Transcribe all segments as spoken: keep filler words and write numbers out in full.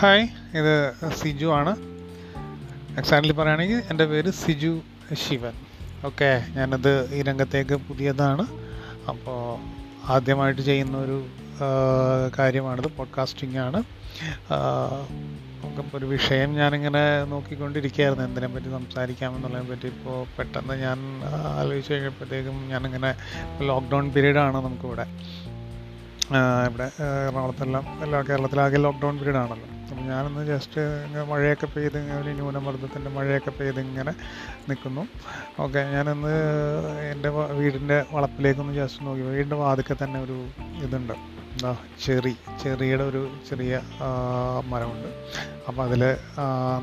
Hi, ഇത് സിജു ആണ്. Exactly പറയുകയാണെങ്കിൽ എൻ്റെ പേര് സിജു ശിവൻ. ഓക്കെ, ഞാനത് ഈ രംഗത്തേക്ക് പുതിയതാണ്. അപ്പോൾ ആദ്യമായിട്ട് ചെയ്യുന്നൊരു കാര്യമാണിത്, പോഡ്കാസ്റ്റിംഗ് ആണ്. നമുക്കിപ്പോൾ ഒരു വിഷയം ഞാനിങ്ങനെ നോക്കിക്കൊണ്ടിരിക്കുകയായിരുന്നു, എന്തിനെ പറ്റി സംസാരിക്കാമെന്നുള്ളതിനെ പറ്റി. ഇപ്പോൾ പെട്ടെന്ന് ഞാൻ ആലോചിച്ച് കഴിഞ്ഞപ്പോഴത്തേക്കും ഞാനിങ്ങനെ ലോക്ക്ഡൗൺ പീരീഡാണ് നമുക്കിവിടെ ഇവിടെ എറണാകുളത്തെല്ലാം എല്ലാ കേരളത്തിലാകെ ലോക്ക്ഡൗൺ പീരീഡ് ആണല്ലോ. അപ്പം ഞാനൊന്ന് ജസ്റ്റ് മഴയൊക്കെ പെയ്ത് ഒരു ന്യൂനമർദ്ദത്തിൻ്റെ മഴയൊക്കെ പെയ്ത് ഇങ്ങനെ നിൽക്കുന്നു. ഓക്കെ, ഞാനിന്ന് എൻ്റെ വീടിൻ്റെ വളപ്പിലേക്കൊന്ന് ജസ്റ്റ് നോക്കി, വീടിൻ്റെ വാതിൽക്കൽ തന്നെ ഒരു ഇതുണ്ട്, എന്താ ചെറി ചെറിയുടെ ഒരു ചെറിയ മരമുണ്ട്. അപ്പം അതിൽ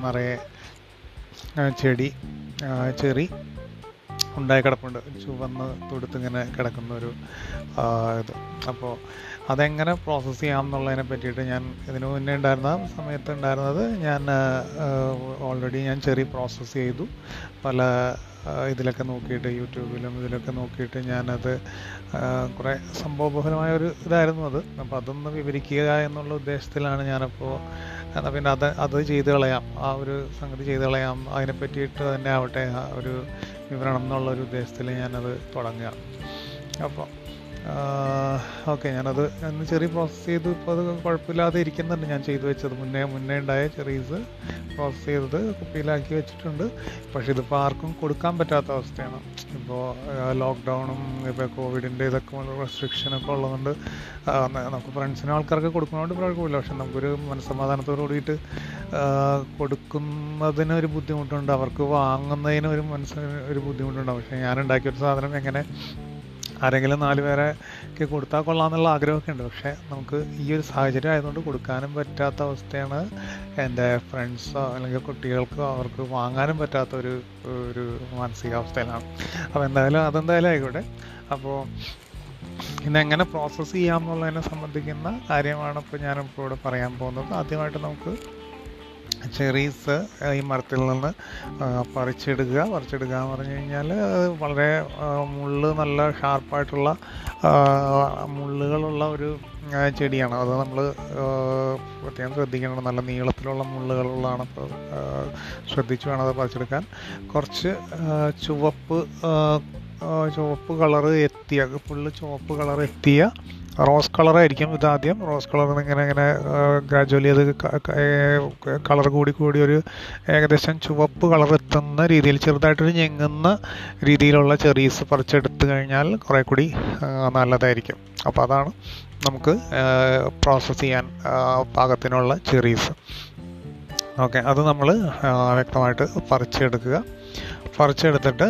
നിറയെ ചെടി ചെറി ഉണ്ടായി കിടപ്പുണ്ട്, ചുവന്ന് തൊടുത്തിങ്ങനെ കിടക്കുന്നൊരു ഇത്. അപ്പോൾ അതെങ്ങനെ പ്രോസസ്സ് ചെയ്യാം എന്നുള്ളതിനെ പറ്റിയിട്ട് ഞാൻ ഇതിനു മുന്നേ ഉണ്ടായിരുന്ന സമയത്ത് ഉണ്ടായിരുന്നത് ഞാൻ ഓൾറെഡി ഞാൻ ചെറിയ പ്രോസസ്സ് ചെയ്തു. പല ഇതിലൊക്കെ നോക്കിയിട്ട്, യൂട്യൂബിലും ഇതിലൊക്കെ നോക്കിയിട്ട് ഞാനത് കുറേ സംഭവബഹുലമായൊരു ഇതായിരുന്നു അത്. അപ്പോൾ അതൊന്ന് വിവരിക്കുക എന്നുള്ള ഉദ്ദേശത്തിലാണ് ഞാനപ്പോൾ എന്നാൽ പിന്നെ അത് അത് ചെയ്ത് കളയാം, ആ ഒരു സംഗതി ചെയ്ത് കളയാം, അതിനെ പറ്റിയിട്ട് തന്നെ ആവട്ടെ ഒരു വിവരണം എന്നുള്ളൊരു ഉദ്ദേശത്തിൽ ഞാനത് തുടങ്ങുക. അപ്പോൾ ഓക്കെ, ഞാനത് ഒന്ന് ചെറിയ പ്രോസസ്സ് ചെയ്തു. ഇപ്പോൾ അത് കുഴപ്പമില്ലാതെ ഇരിക്കുന്നുണ്ട്. ഞാൻ ചെയ്തു വെച്ചത് മുന്നേ മുന്നേ ഉണ്ടായ ചെറീസ് പ്രോസസ്സ് ചെയ്തത് കുപ്പിയിലാക്കി വെച്ചിട്ടുണ്ട്. പക്ഷേ ഇതിപ്പോൾ ആർക്കും കൊടുക്കാൻ പറ്റാത്ത അവസ്ഥയാണ്. ഇപ്പോൾ ലോക്ക്ഡൗണും ഇപ്പോൾ കോവിഡിൻ്റെ ഇതൊക്കെ ഉള്ള റെസ്ട്രിക്ഷനൊക്കെ ഉള്ളതുകൊണ്ട് നമുക്ക് ഫ്രണ്ട്സിനും ആൾക്കാർക്ക് കൊടുക്കുന്നതുകൊണ്ട് കുഴപ്പമില്ല. പക്ഷെ നമുക്കൊരു മനസ്സമാധാനത്തോട് കൂടിയിട്ട് കൊടുക്കുന്നതിനൊരു ബുദ്ധിമുട്ടുണ്ട്, അവർക്ക് വാങ്ങുന്നതിന് ഒരു മനസ്സിന് ഒരു ബുദ്ധിമുട്ടുണ്ടാവും. പക്ഷേ ഞാൻ ഉണ്ടാക്കിയൊരു സാധനം എങ്ങനെ ആരെങ്കിലും നാല് പേരെയൊക്കെ കൊടുത്താൽ കൊള്ളാമെന്നുള്ള ആഗ്രഹമൊക്കെ ഉണ്ട്. പക്ഷേ നമുക്ക് ഈ ഒരു സാഹചര്യം ആയതുകൊണ്ട് കൊടുക്കാനും പറ്റാത്ത അവസ്ഥയാണ്. എൻ്റെ ഫ്രണ്ട്സോ അല്ലെങ്കിൽ കുട്ടികൾക്കോ അവർക്ക് വാങ്ങാനും പറ്റാത്ത ഒരു ഒരു മാനസികാവസ്ഥയിലാണ്. അപ്പോൾ എന്തായാലും അതെന്തായാലും ആയിക്കോട്ടെ. അപ്പോൾ ഇന്നെങ്ങനെ പ്രോസസ്സ് ചെയ്യാമെന്നുള്ളതിനെ സംബന്ധിക്കുന്ന കാര്യമാണ് ഇപ്പോൾ ഞാനിപ്പോൾ ഇവിടെ പറയാൻ പോകുന്നത്. ആദ്യമായിട്ട് നമുക്ക് ചെറീസ് ഈ മരത്തിൽ നിന്ന് പറിച്ചെടുക്കുക. പറിച്ചെടുക്കുക എന്ന് പറഞ്ഞു കഴിഞ്ഞാൽ വളരെ മുള്ള് നല്ല ഷാർപ്പായിട്ടുള്ള മുള്ളുകളുള്ള ഒരു ചെടിയാണ്. അത് നമ്മൾ പ്രത്യേകം ശ്രദ്ധിക്കണം. നല്ല നീളത്തിലുള്ള മുള്ളുകളുള്ളതാണ്. ഇപ്പോൾ ശ്രദ്ധിച്ചു വേണം അത് പറിച്ചെടുക്കാൻ. കുറച്ച് ചുവപ്പ് ചുവപ്പ് കളറ് എത്തിയ ഫുള്ള് ചുവപ്പ് കളർ എത്തിയ റോസ് കളറായിരിക്കും ഇതാദ്യം. റോസ് കളറിൽ ഇങ്ങനെ ഇങ്ങനെ ഗ്രാജുവലി അത് കളർ കൂടി കൂടി ഒരു ഏകദേശം ചുവപ്പ് കളർ എത്തുന്ന രീതിയിൽ ചെറുതായിട്ടൊരു ഞെങ്ങുന്ന രീതിയിലുള്ള ചെറീസ് പറിച്ചെടുത്ത് കഴിഞ്ഞാൽ കുറേ കൂടി നല്ലതായിരിക്കും. അപ്പോൾ അതാണ് നമുക്ക് പ്രോസസ്സ് ചെയ്യാൻ പാകത്തിനുള്ള ചെറീസ്. ഓക്കെ, അത് നമ്മൾ വ്യക്തമായിട്ട് പറിച്ചെടുക്കുക. പറിച്ചെടുത്തിട്ട്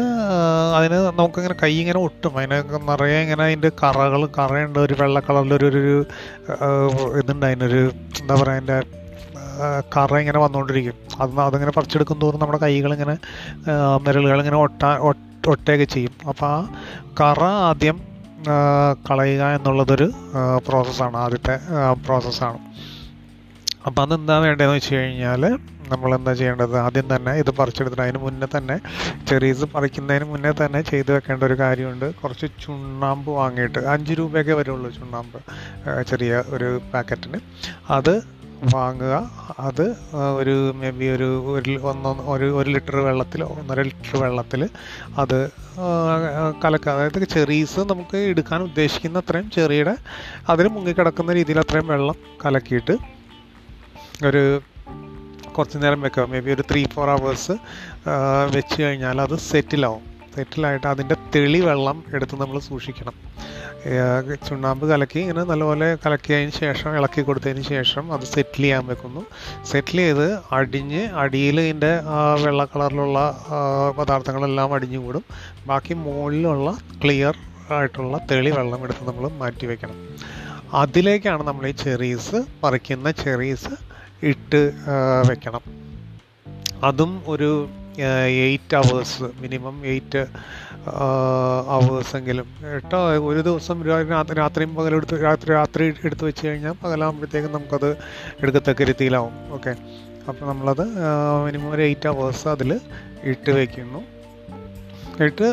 അതിന് നമുക്കിങ്ങനെ കൈ ഇങ്ങനെ ഒട്ടും, അതിനൊക്കെ നിറയെ ഇങ്ങനെ അതിൻ്റെ കറകൾ കറയുണ്ട്. ഒരു വെള്ള കളറിലൊരു ഒരു ഇതുണ്ട്, അതിനൊരു എന്താ പറയുക, അതിൻ്റെ കറ ഇങ്ങനെ വന്നുകൊണ്ടിരിക്കും. അത് അതിങ്ങനെ പറിച്ചെടുക്കും തോറും നമ്മുടെ കൈകളിങ്ങനെ വിരലുകളിങ്ങനെ ഒട്ടാ ഒട്ടയൊക്കെ ചെയ്യും. അപ്പോൾ ആ കറ ആദ്യം കളയുക എന്നുള്ളതൊരു പ്രോസസ്സാണ്, ആദ്യത്തെ പ്രോസസ്സാണ്. അപ്പോൾ അതെന്താ വേണ്ടതെന്ന് വെച്ച് കഴിഞ്ഞാൽ നമ്മളെന്താ ചെയ്യേണ്ടത്, ആദ്യം തന്നെ ഇത് പറിച്ചെടുത്തിട്ട് അതിന് മുന്നേ തന്നെ ചെറീസ് പറിക്കുന്നതിന് മുന്നേ തന്നെ ചെയ്ത് വെക്കേണ്ട ഒരു കാര്യമുണ്ട്. കുറച്ച് ചുണ്ണാമ്പ് വാങ്ങിയിട്ട്, അഞ്ച് രൂപയൊക്കെ വരുള്ളൂ ചുണ്ണാമ്പ് ചെറിയ ഒരു പാക്കറ്റിന്, അത് വാങ്ങുക. അത് ഒരു മേ ബി ഒരു ഒന്ന് ഒരു ഒരു ലിറ്റർ വെള്ളത്തിൽ ഒന്നര ലിറ്റർ വെള്ളത്തിൽ അത് കലക്കുക. അതായത് ചെറീസ് നമുക്ക് എടുക്കാൻ ഉദ്ദേശിക്കുന്ന അത്രയും ചെറിയുടെ അതിന് മുങ്ങിക്കിടക്കുന്ന രീതിയിൽ അത്രയും വെള്ളം കലക്കിയിട്ട് ഒരു കുറച്ച് നേരം വെക്കുക. മേ ബി ഒരു ത്രീ ഫോർ അവേഴ്സ് വെച്ച് കഴിഞ്ഞാൽ അത് സെറ്റിലാവും. സെറ്റിലായിട്ട് അതിൻ്റെ തെളി വെള്ളം എടുത്ത് നമ്മൾ സൂക്ഷിക്കണം. ചുണ്ണാമ്പ് കലക്കി ഇങ്ങനെ നല്ലപോലെ കലക്കിയതിന് ശേഷം, ഇളക്കി കൊടുത്തതിന് ശേഷം അത് സെറ്റിൽ ചെയ്യാൻ വെക്കുന്നു. സെറ്റിൽ ചെയ്ത് അടിഞ്ഞ് അടിയിൽ ഇതിൻ്റെ വെള്ള കളറിലുള്ള പദാർത്ഥങ്ങളെല്ലാം അടിഞ്ഞു കൂടും. ബാക്കി മുകളിലുള്ള ക്ലിയർ ആയിട്ടുള്ള തെളി വെള്ളം എടുത്ത് നമ്മൾ മാറ്റി വയ്ക്കണം. അതിലേക്കാണ് നമ്മൾ ഈ ചെറീസ് പറിക്കുന്ന ചെറീസ് ഇട്ട് വെക്കണം. അതും ഒരു എയ്റ്റ് അവേഴ്സ് മിനിമം എയ്റ്റ് അവേഴ്സെങ്കിലും എട്ടോ ഒരു ദിവസം രാത്രി രാത്രിയും പകലെടുത്ത് രാത്രി രാത്രി എടുത്ത് വെച്ച് കഴിഞ്ഞാൽ പകലാകുമ്പോഴത്തേക്കും നമുക്കത് എടുക്കത്തക്ക രീതിയിലാവും. ഓക്കെ, അപ്പോൾ നമ്മളത് മിനിമം ഒരു എയ്റ്റ് അവേഴ്സ് അതിൽ ഇട്ട് വയ്ക്കുന്നു. ഇട്ട്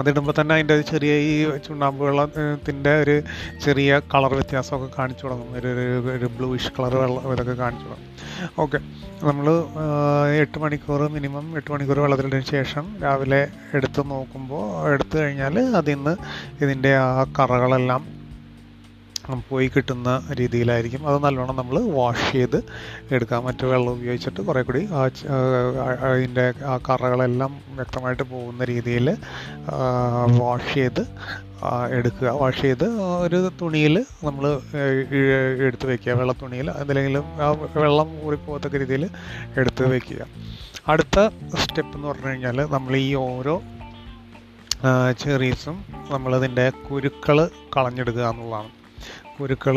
അതിടുമ്പോൾ തന്നെ അതിൻ്റെ ചെറിയ ഈ ചുണ്ണാമ്പ് വെള്ളത്തിൻ്റെ ഒരു ചെറിയ കളർ വ്യത്യാസമൊക്കെ കാണിച്ചു തുടങ്ങും, ഒരു ഒരു ബ്ലൂയിഷ് കളർ വെള്ളം ഇതൊക്കെ കാണിച്ചു തുടങ്ങും. ഓക്കെ, നമ്മൾ എട്ട് മണിക്കൂർ മിനിമം എട്ട് മണിക്കൂർ വെള്ളത്തിലിട്ടതിന് ശേഷം രാവിലെ എടുത്ത് നോക്കുമ്പോൾ എടുത്തു കഴിഞ്ഞാൽ അതിൽ നിന്ന് ഇതിൻ്റെ ആ കറകളെല്ലാം പോയി കിട്ടുന്ന രീതിയിലായിരിക്കും. അത് നല്ലോണം നമ്മൾ വാഷ് ചെയ്ത് എടുക്കാം. മറ്റു വെള്ളം ഉപയോഗിച്ചിട്ട് കുറേ കൂടി ആ അതിൻ്റെ ആ കറകളെല്ലാം വ്യക്തമായിട്ട് പോകുന്ന രീതിയിൽ വാഷ് ചെയ്ത് എടുക്കുക. വാഷ് ചെയ്ത് ഒരു തുണിയിൽ നമ്മൾ എടുത്ത് വയ്ക്കുക, വെള്ളത്തുണിയിൽ എന്തെങ്കിലും ആ വെള്ളം ഊറിപ്പോകത്തക്ക രീതിയിൽ എടുത്ത് വയ്ക്കുക. അടുത്ത സ്റ്റെപ്പ് എന്ന് പറഞ്ഞു കഴിഞ്ഞാൽ നമ്മൾ ഈ ഓരോ ചെറീസും നമ്മളതിൻ്റെ കുരുക്കൾ കളഞ്ഞെടുക്കുക എന്നുള്ളതാണ്. കുരുക്കൾ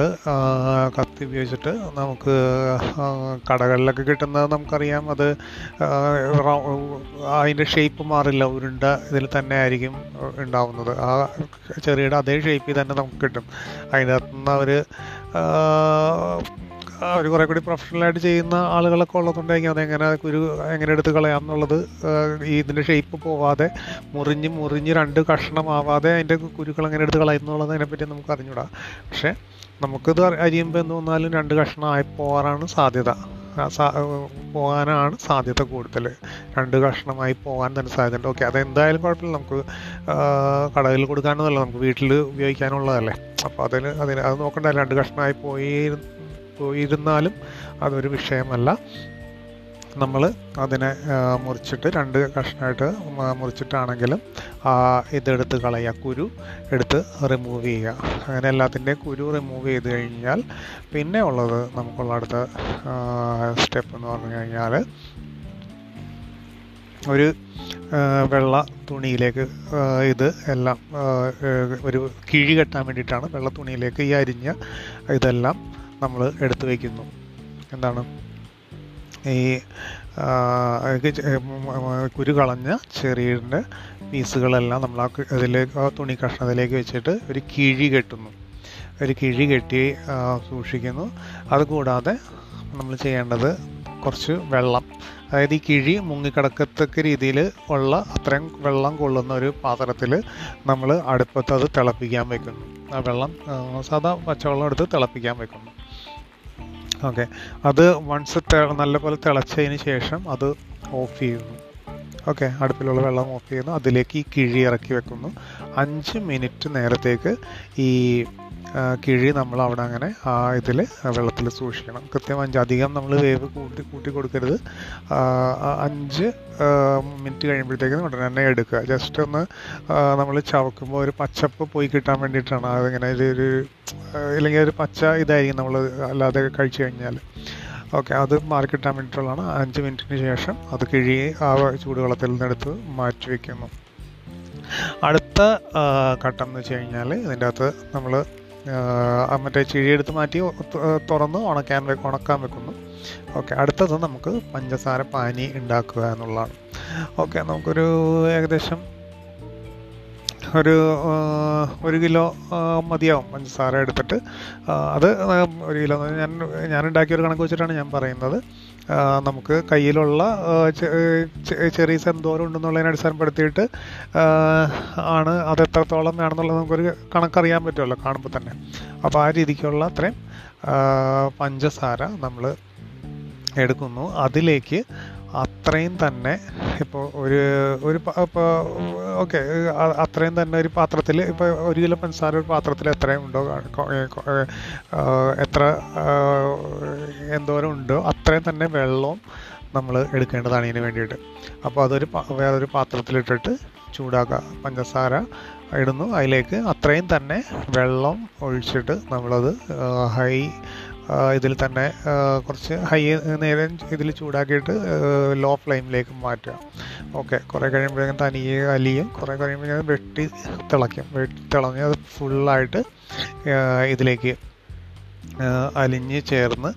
കത്തി ഉപയോഗിച്ചിട്ട് നമുക്ക് കടകളിലൊക്കെ കിട്ടുന്നത് നമുക്കറിയാം, അത് അതിൻ്റെ ഷേപ്പ് മാറില്ല, ഉരുണ്ട ഇതിൽ തന്നെ ആയിരിക്കും ഉണ്ടാവുന്നത്. ആ ചെറിയുടെ അതേ ഷേപ്പിൽ തന്നെ നമുക്ക് കിട്ടും. അതിൻ്റെ അകത്തുനിന്ന് അവർ അവർ കുറേ കൂടി പ്രൊഫഷണലായിട്ട് ചെയ്യുന്ന ആളുകളൊക്കെ ഉള്ളതുകൊണ്ടെങ്കിൽ അതെങ്ങനെ കുരു എങ്ങനെ എടുത്ത് കളയാം എന്നുള്ളത്, ഈ ഇതിൻ്റെ ഷേപ്പ് പോവാതെ മുറിഞ്ഞ് മുറിഞ്ഞ് രണ്ട് കഷ്ണമാവാതെ അതിൻ്റെ കുരുക്കൾ എങ്ങനെ എടുത്ത് കളയും എന്നുള്ളത് അതിനെപ്പറ്റി നമുക്ക് അറിഞ്ഞൂടാ. പക്ഷേ നമുക്കിത് അരിയുമ്പോൾ എന്ന് തോന്നാലും രണ്ട് കഷ്ണം ആയി പോകാനാണ് സാധ്യത പോകാനാണ് സാധ്യത കൂടുതൽ. രണ്ട് കഷ്ണമായി പോകാൻ തന്നെ സാധ്യതയുണ്ട്. ഓക്കെ, അതെന്തായാലും കുഴപ്പമില്ല, നമുക്ക് കടയിൽ കൊടുക്കാനൊന്നുമല്ല, നമുക്ക് വീട്ടിൽ ഉപയോഗിക്കാനുള്ളതല്ലേ. അപ്പോൾ അതിൽ അതിന് അത് നോക്കണ്ട, രണ്ട് കഷ്ണമായി പോയി പോയിരുന്നാലും അതൊരു വിഷയമല്ല. നമ്മൾ അതിനെ മുറിച്ചിട്ട് രണ്ട് കഷ്ണമായിട്ട് മുറിച്ചിട്ടാണെങ്കിലും ഇതെടുത്ത് കളയുക, കുരു എടുത്ത് റിമൂവ് ചെയ്യുക. അങ്ങനെ എല്ലാത്തിൻ്റെയും കുരു റിമൂവ് ചെയ്ത് കഴിഞ്ഞാൽ പിന്നെ ഉള്ളത് നമുക്കുള്ള അടുത്ത സ്റ്റെപ്പ് എന്ന് പറഞ്ഞു കഴിഞ്ഞാൽ ഒരു വെള്ള തുണിയിലേക്ക് ഇത് എല്ലാം ഒരു കിഴി കെട്ടാൻ വേണ്ടിയിട്ടാണ് വെള്ള തുണിയിലേക്ക് ഈ അരിഞ്ഞ ഇതെല്ലാം നമ്മൾ എടുത്തു വയ്ക്കുന്നു. എന്താണ് ഈ കുരു കളഞ്ഞ ചെറിയുടെ പീസുകളെല്ലാം നമ്മൾ ആ അതിലേക്ക് ആ തുണി കഷ്ണത്തിലേക്ക് വെച്ചിട്ട് ഒരു കിഴി കെട്ടുന്നു, ഒരു കിഴി കെട്ടി സൂക്ഷിക്കുന്നു. അതുകൂടാതെ നമ്മൾ ചെയ്യേണ്ടത് കുറച്ച് വെള്ളം, അതായത് ഈ കിഴി മുങ്ങിക്കിടക്കത്തക്ക രീതിയിൽ ഉള്ള അത്രയും വെള്ളം കൊള്ളുന്ന ഒരു പാത്രത്തിൽ നമ്മൾ അടുപ്പത്ത് അത് തിളപ്പിക്കാൻ വയ്ക്കുന്നു. ആ വെള്ളം സാധാ പച്ചവെള്ളം എടുത്ത് തിളപ്പിക്കാൻ വയ്ക്കുന്നു. ഓക്കെ, അത് വൺസ് നല്ലപോലെ തിളച്ചതിന് ശേഷം അത് ഓഫ് ചെയ്യുന്നു. ഓക്കെ, അടുപ്പിലുള്ള വെള്ളം ഓഫ് ചെയ്യുന്നു. അതിലേക്ക് ഈ കിഴി ഇറക്കി വെക്കുന്നു. അഞ്ച് മിനിറ്റ് നേരത്തേക്ക് ഈ കിഴി നമ്മൾ അവിടെ അങ്ങനെ ആ ഇതിൽ വെള്ളത്തിൽ സൂക്ഷിക്കണം. കൃത്യം അഞ്ച്, അധികം നമ്മൾ വേവ് കൂട്ടി കൂട്ടി കൊടുക്കരുത്. അഞ്ച് മിനിറ്റ് കഴിയുമ്പോഴത്തേക്കും ഉടനെ തന്നെ എടുക്കുക. ജസ്റ്റ് ഒന്ന് നമ്മൾ ചവക്കുമ്പോൾ ഒരു പച്ചപ്പ് പോയി കിട്ടാൻ വേണ്ടിയിട്ടാണ് അതിങ്ങനെ ഒരു, ഇല്ലെങ്കിൽ ഒരു പച്ച ഇതായിരിക്കും നമ്മൾ അല്ലാതെ കഴിച്ചു കഴിഞ്ഞാൽ. ഓക്കെ, അത് മാറിക്കിട്ടാൻ വേണ്ടിയിട്ടുള്ളതാണ്. അഞ്ച് മിനിറ്റിന് ശേഷം അത് കിഴി ആ ചൂടുവെള്ളത്തിൽ നിന്നെടുത്ത് മാറ്റി വയ്ക്കുന്നു. അടുത്ത ഘട്ടം എന്ന് വെച്ച് കഴിഞ്ഞാൽ ഇതിൻ്റെ അകത്ത് നമ്മൾ മറ്റേ ചിഴിയെടുത്ത് മാറ്റി തുറന്ന് ഉണക്കാൻ ഉണക്കാൻ വെക്കുന്നു. ഓക്കെ, അടുത്തത് നമുക്ക് പഞ്ചസാര പാനി ഉണ്ടാക്കുക എന്നുള്ളതാണ്. ഓക്കെ, നമുക്കൊരു ഏകദേശം ഒരു ഒരു കിലോ മതിയാവും പഞ്ചസാര എടുത്തിട്ട്. അത് ഒരു കിലോ ഞാൻ ഞാൻ ഉണ്ടാക്കിയൊരു കണക്ക് വെച്ചിട്ടാണ് ഞാൻ പറയുന്നത്. നമുക്ക് കയ്യിലുള്ള ചെറീസ് എന്തോരം ഉണ്ടെന്നുള്ളതിനെ അടിസ്ഥാനപ്പെടുത്തിയിട്ട് ആണ് അത് എത്രത്തോളം വേണമെന്നുള്ളത് നമുക്കൊരു കണക്കറിയാൻ പറ്റുമല്ലോ കാണുമ്പോൾ തന്നെ. അപ്പോൾ ആ രീതിക്കുള്ള അത്രയും പഞ്ചസാര നമ്മൾ എടുക്കുന്നു. അതിലേക്ക് അത്രയും തന്നെ ഇപ്പോൾ ഒരു ഒരു ഇപ്പോൾ ഓക്കെ അത്രയും തന്നെ ഒരു പാത്രത്തിൽ, ഇപ്പോൾ ഒരു കിലോ പഞ്ചസാര ഒരു പാത്രത്തിൽ എത്രയും ഉണ്ടോ എത്ര എന്തോരം ഉണ്ടോ അത്രയും തന്നെ വെള്ളവും നമ്മൾ എടുക്കേണ്ടതാണ് ഇതിന് വേണ്ടിയിട്ട്. അപ്പോൾ അതൊരു വേറൊരു പാത്രത്തിലിട്ടിട്ട് ചൂടാക്കുക. പഞ്ചസാര ഇടുന്നു, അതിലേക്ക് അത്രയും തന്നെ വെള്ളം ഒഴിച്ചിട്ട് നമ്മളത് ഹൈ ഇതിൽ തന്നെ കുറച്ച് ഹൈ നേരം ഇതിൽ ചൂടാക്കിയിട്ട് ലോ ഫ്ലെയിമിലേക്ക് മാറ്റുക. ഓക്കെ, കുറേ കഴിയുമ്പോഴേക്കും തനിയെ അലിയും, കുറേ കഴിയുമ്പോഴേക്കും വെട്ടി തിളയ്ക്കും. വെട്ടി തിളഞ്ഞ് അത് ഫുള്ളായിട്ട് ഇതിലേക്ക് അലിഞ്ഞ് ചേർന്ന്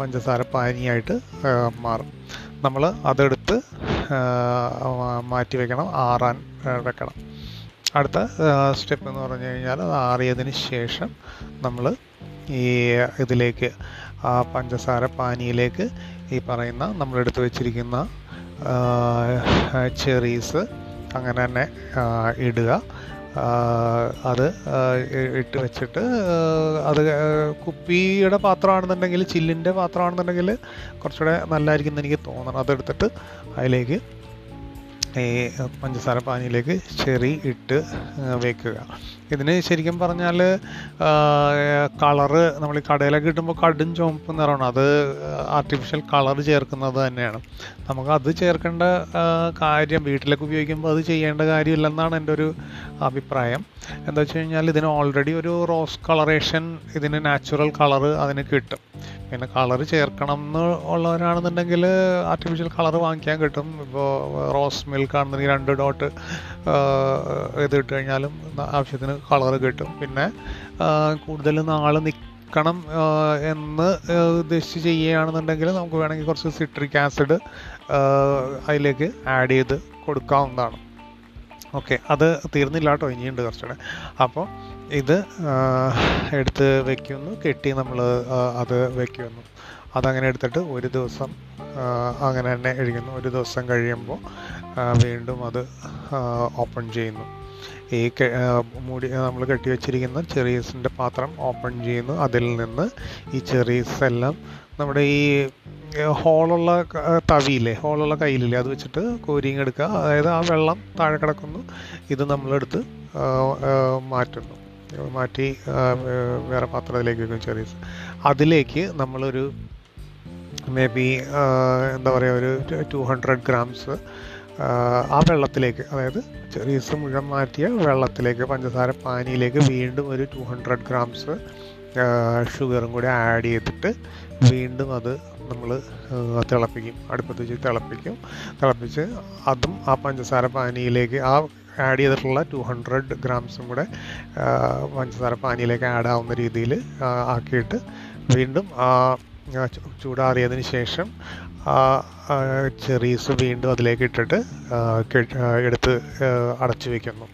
പഞ്ചസാര പാനിയായിട്ട് മാറും. നമ്മൾ അതെടുത്ത് മാറ്റി വയ്ക്കണം, ആറാൻ വെക്കണം. അടുത്ത സ്റ്റെപ്പ് എന്ന് പറഞ്ഞു കഴിഞ്ഞാൽ അത് ആറിയതിന് ശേഷം നമ്മൾ ഈ ഇതിലേക്ക് ആ പഞ്ചസാര പാനിയിലേക്ക് ഈ പറയുന്ന നമ്മളെടുത്ത് വെച്ചിരിക്കുന്ന ചെറീസ് അങ്ങനെ തന്നെ ഇടുക. അത് ഇട്ട് വെച്ചിട്ട് അത് കുപ്പിയുടെ പാത്രമാണെന്നുണ്ടെങ്കിൽ, ചില്ലിൻ്റെ പാത്രമാണെന്നുണ്ടെങ്കിൽ കുറച്ചുകൂടെ നല്ലതായിരിക്കും എന്ന് എനിക്ക് തോന്നണം. അതെടുത്തിട്ട് അതിലേക്ക് ഈ പഞ്ചസാര പാനിയിലേക്ക് ചെറി ഇട്ട് വയ്ക്കുക. ഇതിന് ശരിക്കും പറഞ്ഞാൽ കളറ് നമ്മൾ ഈ കടയിലൊക്കെ കിട്ടുമ്പോൾ കടും ചുവപ്പ് നിറമാണ്, അത് ആർട്ടിഫിഷ്യൽ കളർ ചേർക്കുന്നത് തന്നെയാണ്. നമുക്കത് ചേർക്കേണ്ട കാര്യം, വീട്ടിലൊക്കെ ഉപയോഗിക്കുമ്പോൾ അത് ചെയ്യേണ്ട കാര്യമില്ലെന്നാണ് എൻ്റെ ഒരു അഭിപ്രായം. എന്താ വെച്ച് കഴിഞ്ഞാൽ ഇതിന് ഓൾറെഡി ഒരു റോസ് കളറേഷൻ, ഇതിന് നാച്ചുറൽ കളറ് അതിന് കിട്ടും. പിന്നെ കളറ് ചേർക്കണം എന്ന് ഉള്ളവരാണെന്നുണ്ടെങ്കിൽ ആർട്ടിഫിഷ്യൽ കളർ വാങ്ങിക്കാൻ കിട്ടും. ഇപ്പോൾ റോസ് മിൽക്കാണെന്നുണ്ടെങ്കിൽ രണ്ട് ഡോട്ട് ഇത് ഇട്ട് കഴിഞ്ഞാലും ആവശ്യത്തിന് കളറ് കിട്ടും. പിന്നെ കൂടുതൽ നാൾ നിൽക്കണം എന്ന് ഉദ്ദേശിച്ച് ചെയ്യുകയാണെന്നുണ്ടെങ്കിൽ നമുക്ക് വേണമെങ്കിൽ കുറച്ച് സിട്രിക് ആസിഡ് അതിലേക്ക് ആഡ് ചെയ്ത് കൊടുക്കാവുന്നതാണ്. ഓക്കെ, അത് തീർന്നില്ല കേട്ടോ, ഇനിയുണ്ട് കുറച്ചുകൂടെ. അപ്പോൾ ഇത് എടുത്ത് വയ്ക്കുന്നു, കെട്ടി നമ്മൾ അത് വയ്ക്കുന്നു. അതങ്ങനെ എടുത്തിട്ട് ഒരു ദിവസം അങ്ങനെ തന്നെ കഴിക്കുന്നു. ഒരു ദിവസം കഴിയുമ്പോൾ വീണ്ടും അത് ഓപ്പൺ ചെയ്യുന്നു. ഈ മൂടി നമ്മൾ കെട്ടിവെച്ചിരിക്കുന്ന ചെറീസിൻ്റെ പാത്രം ഓപ്പൺ ചെയ്യുന്നു. അതിൽ നിന്ന് ഈ ചെറീസ് എല്ലാം നമ്മുടെ ഈ ഹോളുള്ള തവിയില്ലേ, ഹോളുള്ള കയ്യിലില്ലേ, അത് വെച്ചിട്ട് കോരിങ്ങ് എടുക്കുക. അതായത് ആ വെള്ളം താഴെ കിടക്കുന്നു, ഇത് നമ്മളെടുത്ത് മാറ്റുന്നു, മാറ്റി വേറെ പാത്രത്തിലേക്ക് വെക്കും ചെറീസ്. അതിലേക്ക് നമ്മളൊരു മേ ബി എന്താ പറയുക, ഒരു ടു ഹൺഡ്രഡ് ഗ്രാംസ് ആ വെള്ളത്തിലേക്ക്, അതായത് ചെറീസ് മുഴുവൻ മാറ്റിയ വെള്ളത്തിലേക്ക്, പഞ്ചസാര പാനിയിലേക്ക് വീണ്ടും ഒരു ടു ഹൺഡ്രഡ് ഗ്രാംസ് ഷുഗറും കൂടി ആഡ് ചെയ്തിട്ട് വീണ്ടും അത് നമ്മൾ തിളപ്പിക്കും, അടുപ്പത്ത് വെച്ച് തിളപ്പിക്കും. തിളപ്പിച്ച് അതും ആ പഞ്ചസാര പാനിയിലേക്ക്, ആ ആഡ് ചെയ്തിട്ടുള്ള ടു ഹൺഡ്രഡ് ഗ്രാംസും കൂടെ പഞ്ചസാര പാനിയിലേക്ക് ആഡ് ആവുന്ന രീതിയിൽ ആക്കിയിട്ട് വീണ്ടും ആ ചൂടാറിയതിന് ശേഷം ആ ചെറീസ് വീണ്ടും അതിലേക്ക് ഇട്ടിട്ട് എടുത്ത് അടച്ചു വയ്ക്കുന്നു.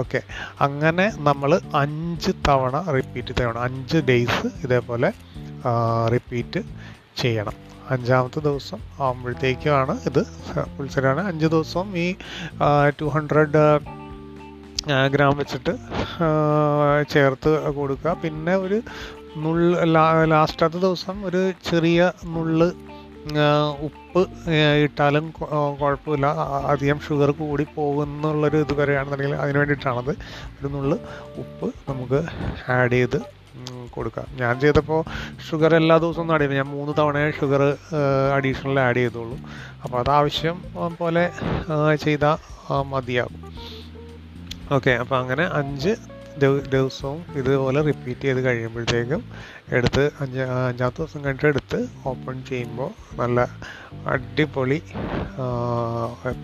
ഓക്കെ, അങ്ങനെ നമ്മൾ അഞ്ച് തവണ റിപ്പീറ്റ് ചെയ്യണം. അഞ്ച് ഡേയ്സ് ഇതേപോലെ റിപ്പീറ്റ് ചെയ്യണം. അഞ്ചാമത്തെ ദിവസം ആകുമ്പോഴത്തേക്കുമാണ് ഇത് പുൽസരാണ്. അഞ്ച് ദിവസവും ഈ ടു ഹൺഡ്രഡ് ഗ്രാം വെച്ചിട്ട് ചേർത്ത് കൊടുക്കുക. പിന്നെ ഒരു നുള്ള് ലാസ്റ്റത്തെ ദിവസം ഒരു ചെറിയ നുള്ള് ഉപ്പ് ഇട്ടാലും കുഴപ്പമില്ല. അധികം ഷുഗർ കൂടി പോകുന്നുള്ളൊരു ഇത് വരെയാണെന്നുണ്ടെങ്കിൽ അതിന് വേണ്ടിയിട്ടാണത്. ഒരു നുള്ള് ഉപ്പ് നമുക്ക് ആഡ് ചെയ്ത് കൊടുക്കുക. ഞാൻ ചെയ്തപ്പോൾ ഷുഗർ എല്ലാ ദിവസവും ഒന്നും ആഡ് ചെയ്തു, ഞാൻ മൂന്ന് തവണയെ ഷുഗർ അഡീഷണൽ ആഡ് ചെയ്തോളൂ. അപ്പോൾ അത് ആവശ്യം പോലെ ചെയ്താൽ മതിയാകും. ഓക്കെ, അപ്പോൾ അങ്ങനെ അഞ്ച് ദിവസവും ഇതുപോലെ റിപ്പീറ്റ് ചെയ്ത് കഴിയുമ്പോഴത്തേക്കും എടുത്ത് അഞ്ച് അഞ്ചാമത്തെ ദിവസം കഴിഞ്ഞിട്ട് എടുത്ത് ഓപ്പൺ ചെയ്യുമ്പോൾ നല്ല അടിപൊളി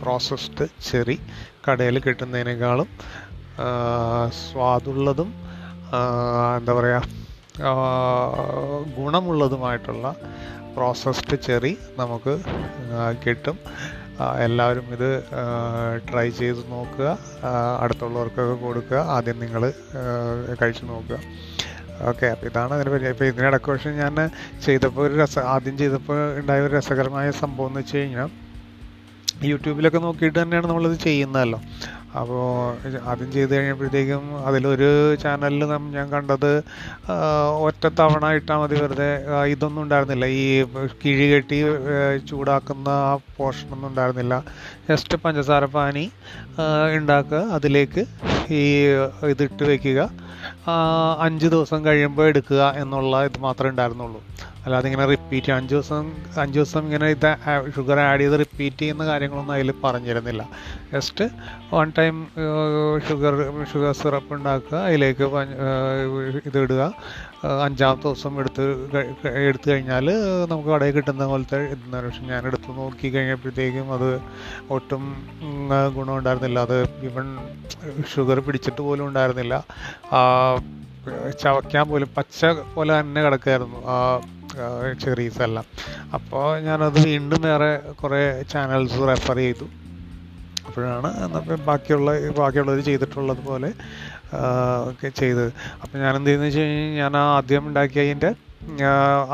പ്രോസസ്ഡ് ചെറി, കടയിൽ കിട്ടുന്നതിനേക്കാളും സ്വാദുള്ളതും എന്താ പറയുക ഗുണമുള്ളതുമായിട്ടുള്ള പ്രോസസ്ഡ് ചെറി നമുക്ക് കിട്ടും. എല്ലാവരും ഇത് ട്രൈ ചെയ്ത് നോക്കുക, അടുത്തുള്ളവർക്കൊക്കെ കൊടുക്കുക, ആദ്യം നിങ്ങൾ കഴിച്ചു നോക്കുക. ഓക്കെ, അപ്പോൾ ഇതാണ് അതിന് പറ്റി. ഇപ്പോൾ ഇതിനിടയ്ക്ക് പക്ഷേ ഞാൻ ചെയ്തപ്പോൾ ഒരു രസ ആദ്യം ചെയ്തപ്പോൾ ഉണ്ടായ ഒരു രസകരമായ സംഭവം എന്ന് വെച്ച് കഴിഞ്ഞാൽ, യൂട്യൂബിലൊക്കെ നോക്കിയിട്ട് തന്നെയാണ് നമ്മളിത് ചെയ്യുന്നതല്ലോ. അപ്പോൾ ആദ്യം ചെയ്ത് കഴിഞ്ഞപ്പോഴത്തേക്കും അതിലൊരു ചാനലിൽ ഞാൻ കണ്ടത് ഒറ്റ തവണ ഇട്ടാൽ മതി, വെറുതെ ഇതൊന്നും ഉണ്ടായിരുന്നില്ല, ഈ കിഴി കെട്ടി ചൂടാക്കുന്ന ആ പോർഷനൊന്നും ഉണ്ടായിരുന്നില്ല. ജസ്റ്റ് പഞ്ചസാര പാനി ഉണ്ടാക്കുക, അതിലേക്ക് ഈ ഇതിട്ട് വയ്ക്കുക, അഞ്ച് ദിവസം കഴിയുമ്പോൾ എടുക്കുക എന്നുള്ള ഇത് മാത്രമേ ഉണ്ടായിരുന്നുള്ളൂ. അല്ലാതെ ഇങ്ങനെ റിപ്പീറ്റ് അഞ്ച് ദിവസം അഞ്ച് ദിവസം ഇങ്ങനെ ഇത് ഷുഗർ ആഡ് ചെയ്ത് റിപ്പീറ്റ് ചെയ്യുന്ന കാര്യങ്ങളൊന്നും അതിൽ പറഞ്ഞിരുന്നില്ല. Just one time sugar sugar syrup ഉണ്ടാക്കുക, അതിലേക്ക് ഇത് ഇടുക, അഞ്ചാമത്തെ ദിവസം എടുത്ത് എടുത്തു കഴിഞ്ഞാൽ നമുക്ക് കടയിൽ കിട്ടുന്ന പോലത്തെ ഇതാണ്. പക്ഷെ ഞാൻ എടുത്ത് നോക്കി കഴിഞ്ഞപ്പോഴത്തേക്കും അത് ഒട്ടും ഗുണമുണ്ടായിരുന്നില്ല. അത് ഇവൻ ഷുഗർ പിടിച്ചിട്ട് പോലും ഉണ്ടായിരുന്നില്ല, ചവയ്ക്കാൻ പോലും പച്ച പോലെ തന്നെ കിടക്കായിരുന്നു ആ ചെറീസ് എല്ലാം. അപ്പോൾ ഞാനത് വീണ്ടും വേറെ കുറേ ചാനൽസ് റെഫർ ചെയ്തു. അപ്പോഴാണ് ബാക്കിയുള്ള ബാക്കിയുള്ളവർ ചെയ്തിട്ടുള്ളത് പോലെ ഒക്കെ ചെയ്തത്. അപ്പോൾ ഞാനെന്ത് ചെയ്യുന്നത് വെച്ച് കഴിഞ്ഞാൽ, ഞാൻ ആദ്യം ഉണ്ടാക്കിയ അതിൻ്റെ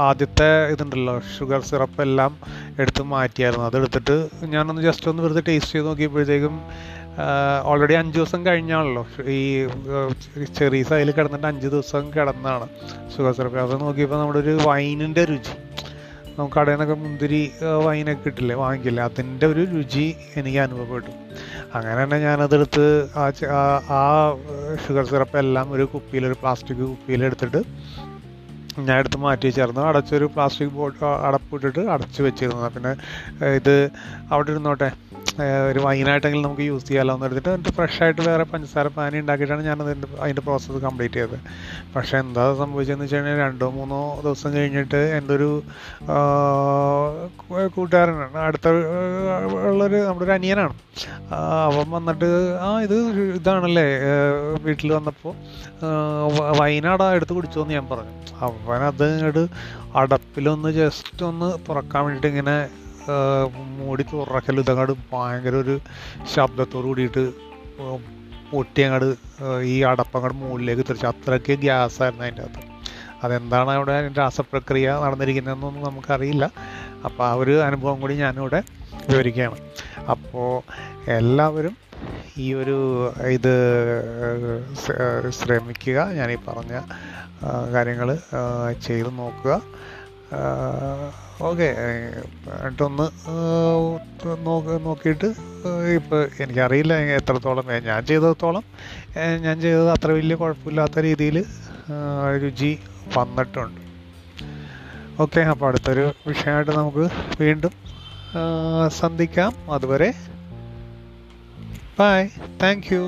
ആദ്യത്തെ ഇതുണ്ടല്ലോ ഷുഗർ സിറപ്പ് എല്ലാം എടുത്ത് മാറ്റിയായിരുന്നു. അതെടുത്തിട്ട് ഞാനൊന്ന് ജസ്റ്റ് ഒന്ന് വെറുതെ ടേസ്റ്റ് ചെയ്ത് നോക്കിയപ്പോഴത്തേക്കും ഓൾറെഡി അഞ്ച് ദിവസം കഴിഞ്ഞാണല്ലോ ഈ ചെറീസ് അതിൽ കിടന്നിട്ട് അഞ്ച് ദിവസം കിടന്നാണ് ഷുഗർ സിറപ്പ്. അത് നോക്കിയപ്പോൾ നമ്മുടെ ഒരു വൈനിൻ്റെ രുചി, നമുക്ക് കടയിൽ നിന്നൊക്കെ മുന്തിരി വൈനൊക്കെ കിട്ടില്ലേ വാങ്ങിക്കില്ല, അതിൻ്റെ ഒരു രുചി എനിക്ക് അനുഭവപ്പെട്ടു. അങ്ങനെ തന്നെ ഞാനതെടുത്ത് ആ ആ ഷുഗർ സിറപ്പ് എല്ലാം ഒരു കുപ്പിയിൽ ഒരു പ്ലാസ്റ്റിക് കുപ്പിയിലെടുത്തിട്ട് ഞാൻ എടുത്ത് മാറ്റി വെച്ചായിരുന്നു. അടച്ചൊരു പ്ലാസ്റ്റിക് ബോട്ട് അടപ്പിട്ടിട്ട് അടച്ച് വെച്ചിരുന്നു. പിന്നെ ഇത് അവിടെ ഇരുന്നോട്ടെ, ഒരു വൈനായിട്ടെങ്കിലും നമുക്ക് യൂസ് ചെയ്യാമല്ലോ എന്ന് എടുത്തിട്ട് എന്നിട്ട് ഫ്രഷായിട്ട് വേറെ പഞ്ചസാര പാനി ഉണ്ടാക്കിയിട്ടാണ് ഞാനത് അതിൻ്റെ പ്രോസസ്സ് കംപ്ലീറ്റ് ചെയ്തത്. പക്ഷേ എന്താ സംഭവിച്ചതെന്ന് വെച്ച് കഴിഞ്ഞാൽ രണ്ടോ മൂന്നോ ദിവസം കഴിഞ്ഞിട്ട് എൻ്റെ ഒരു കൂട്ടുകാരനാണ്, അടുത്ത ഉള്ളൊരു നമ്മുടെ ഒരു അനിയനാണ്, അവൻ വന്നിട്ട് ആ ഇത് ഇതാണല്ലേ വീട്ടിൽ വന്നപ്പോൾ വൈനാടാ എടുത്ത് കുടിച്ചോന്ന് ഞാൻ പറഞ്ഞു. അവനത് ഇങ്ങോട്ട് അടപ്പിലൊന്ന് ജസ്റ്റ് ഒന്ന് തുറക്കാൻ വേണ്ടിയിട്ട് ഇങ്ങനെ മൂടി തുറക്കൽ ഇതങ്ങോട് ഭയങ്കര ഒരു ശബ്ദത്തോട് കൂടിയിട്ട് പൊട്ടി അങ്ങോട് ഈ അടപ്പങ്ങോട് മുകളിലേക്ക് തിരിച്ചു. അത്രയ്ക്ക് ഗ്യാസായിരുന്നു അതിൻ്റെ അകത്ത്. അതെന്താണ് അവിടെ രാസപ്രക്രിയ നടന്നിരിക്കുന്നതെന്നൊന്നും നമുക്കറിയില്ല. അപ്പോൾ ആ ഒരു അനുഭവം കൂടി ഞാനിവിടെ വിവരിക്കുകയാണ്. അപ്പോൾ എല്ലാവരും ഈ ഒരു ഇത് ശ്രമിക്കുക, ഞാനീ പറഞ്ഞ കാര്യങ്ങൾ ചെയ്ത് നോക്കുക. ഓക്കെ, എന്നിട്ടൊന്ന് നോക്ക് നോക്കിയിട്ട് ഇപ്പോൾ എനിക്കറിയില്ല എത്രത്തോളം ഞാൻ ചെയ്തത്തോളം ഞാൻ ചെയ്തത് അത്ര വലിയ കുഴപ്പമില്ലാത്ത രീതിയിൽ രുചി വന്നിട്ടുണ്ട്. ഓക്കെ, അപ്പോൾ അടുത്തൊരു വിഷയമായിട്ട് നമുക്ക് വീണ്ടും സന്ധിക്കാം. അതുവരെ ബൈ, താങ്ക് യു.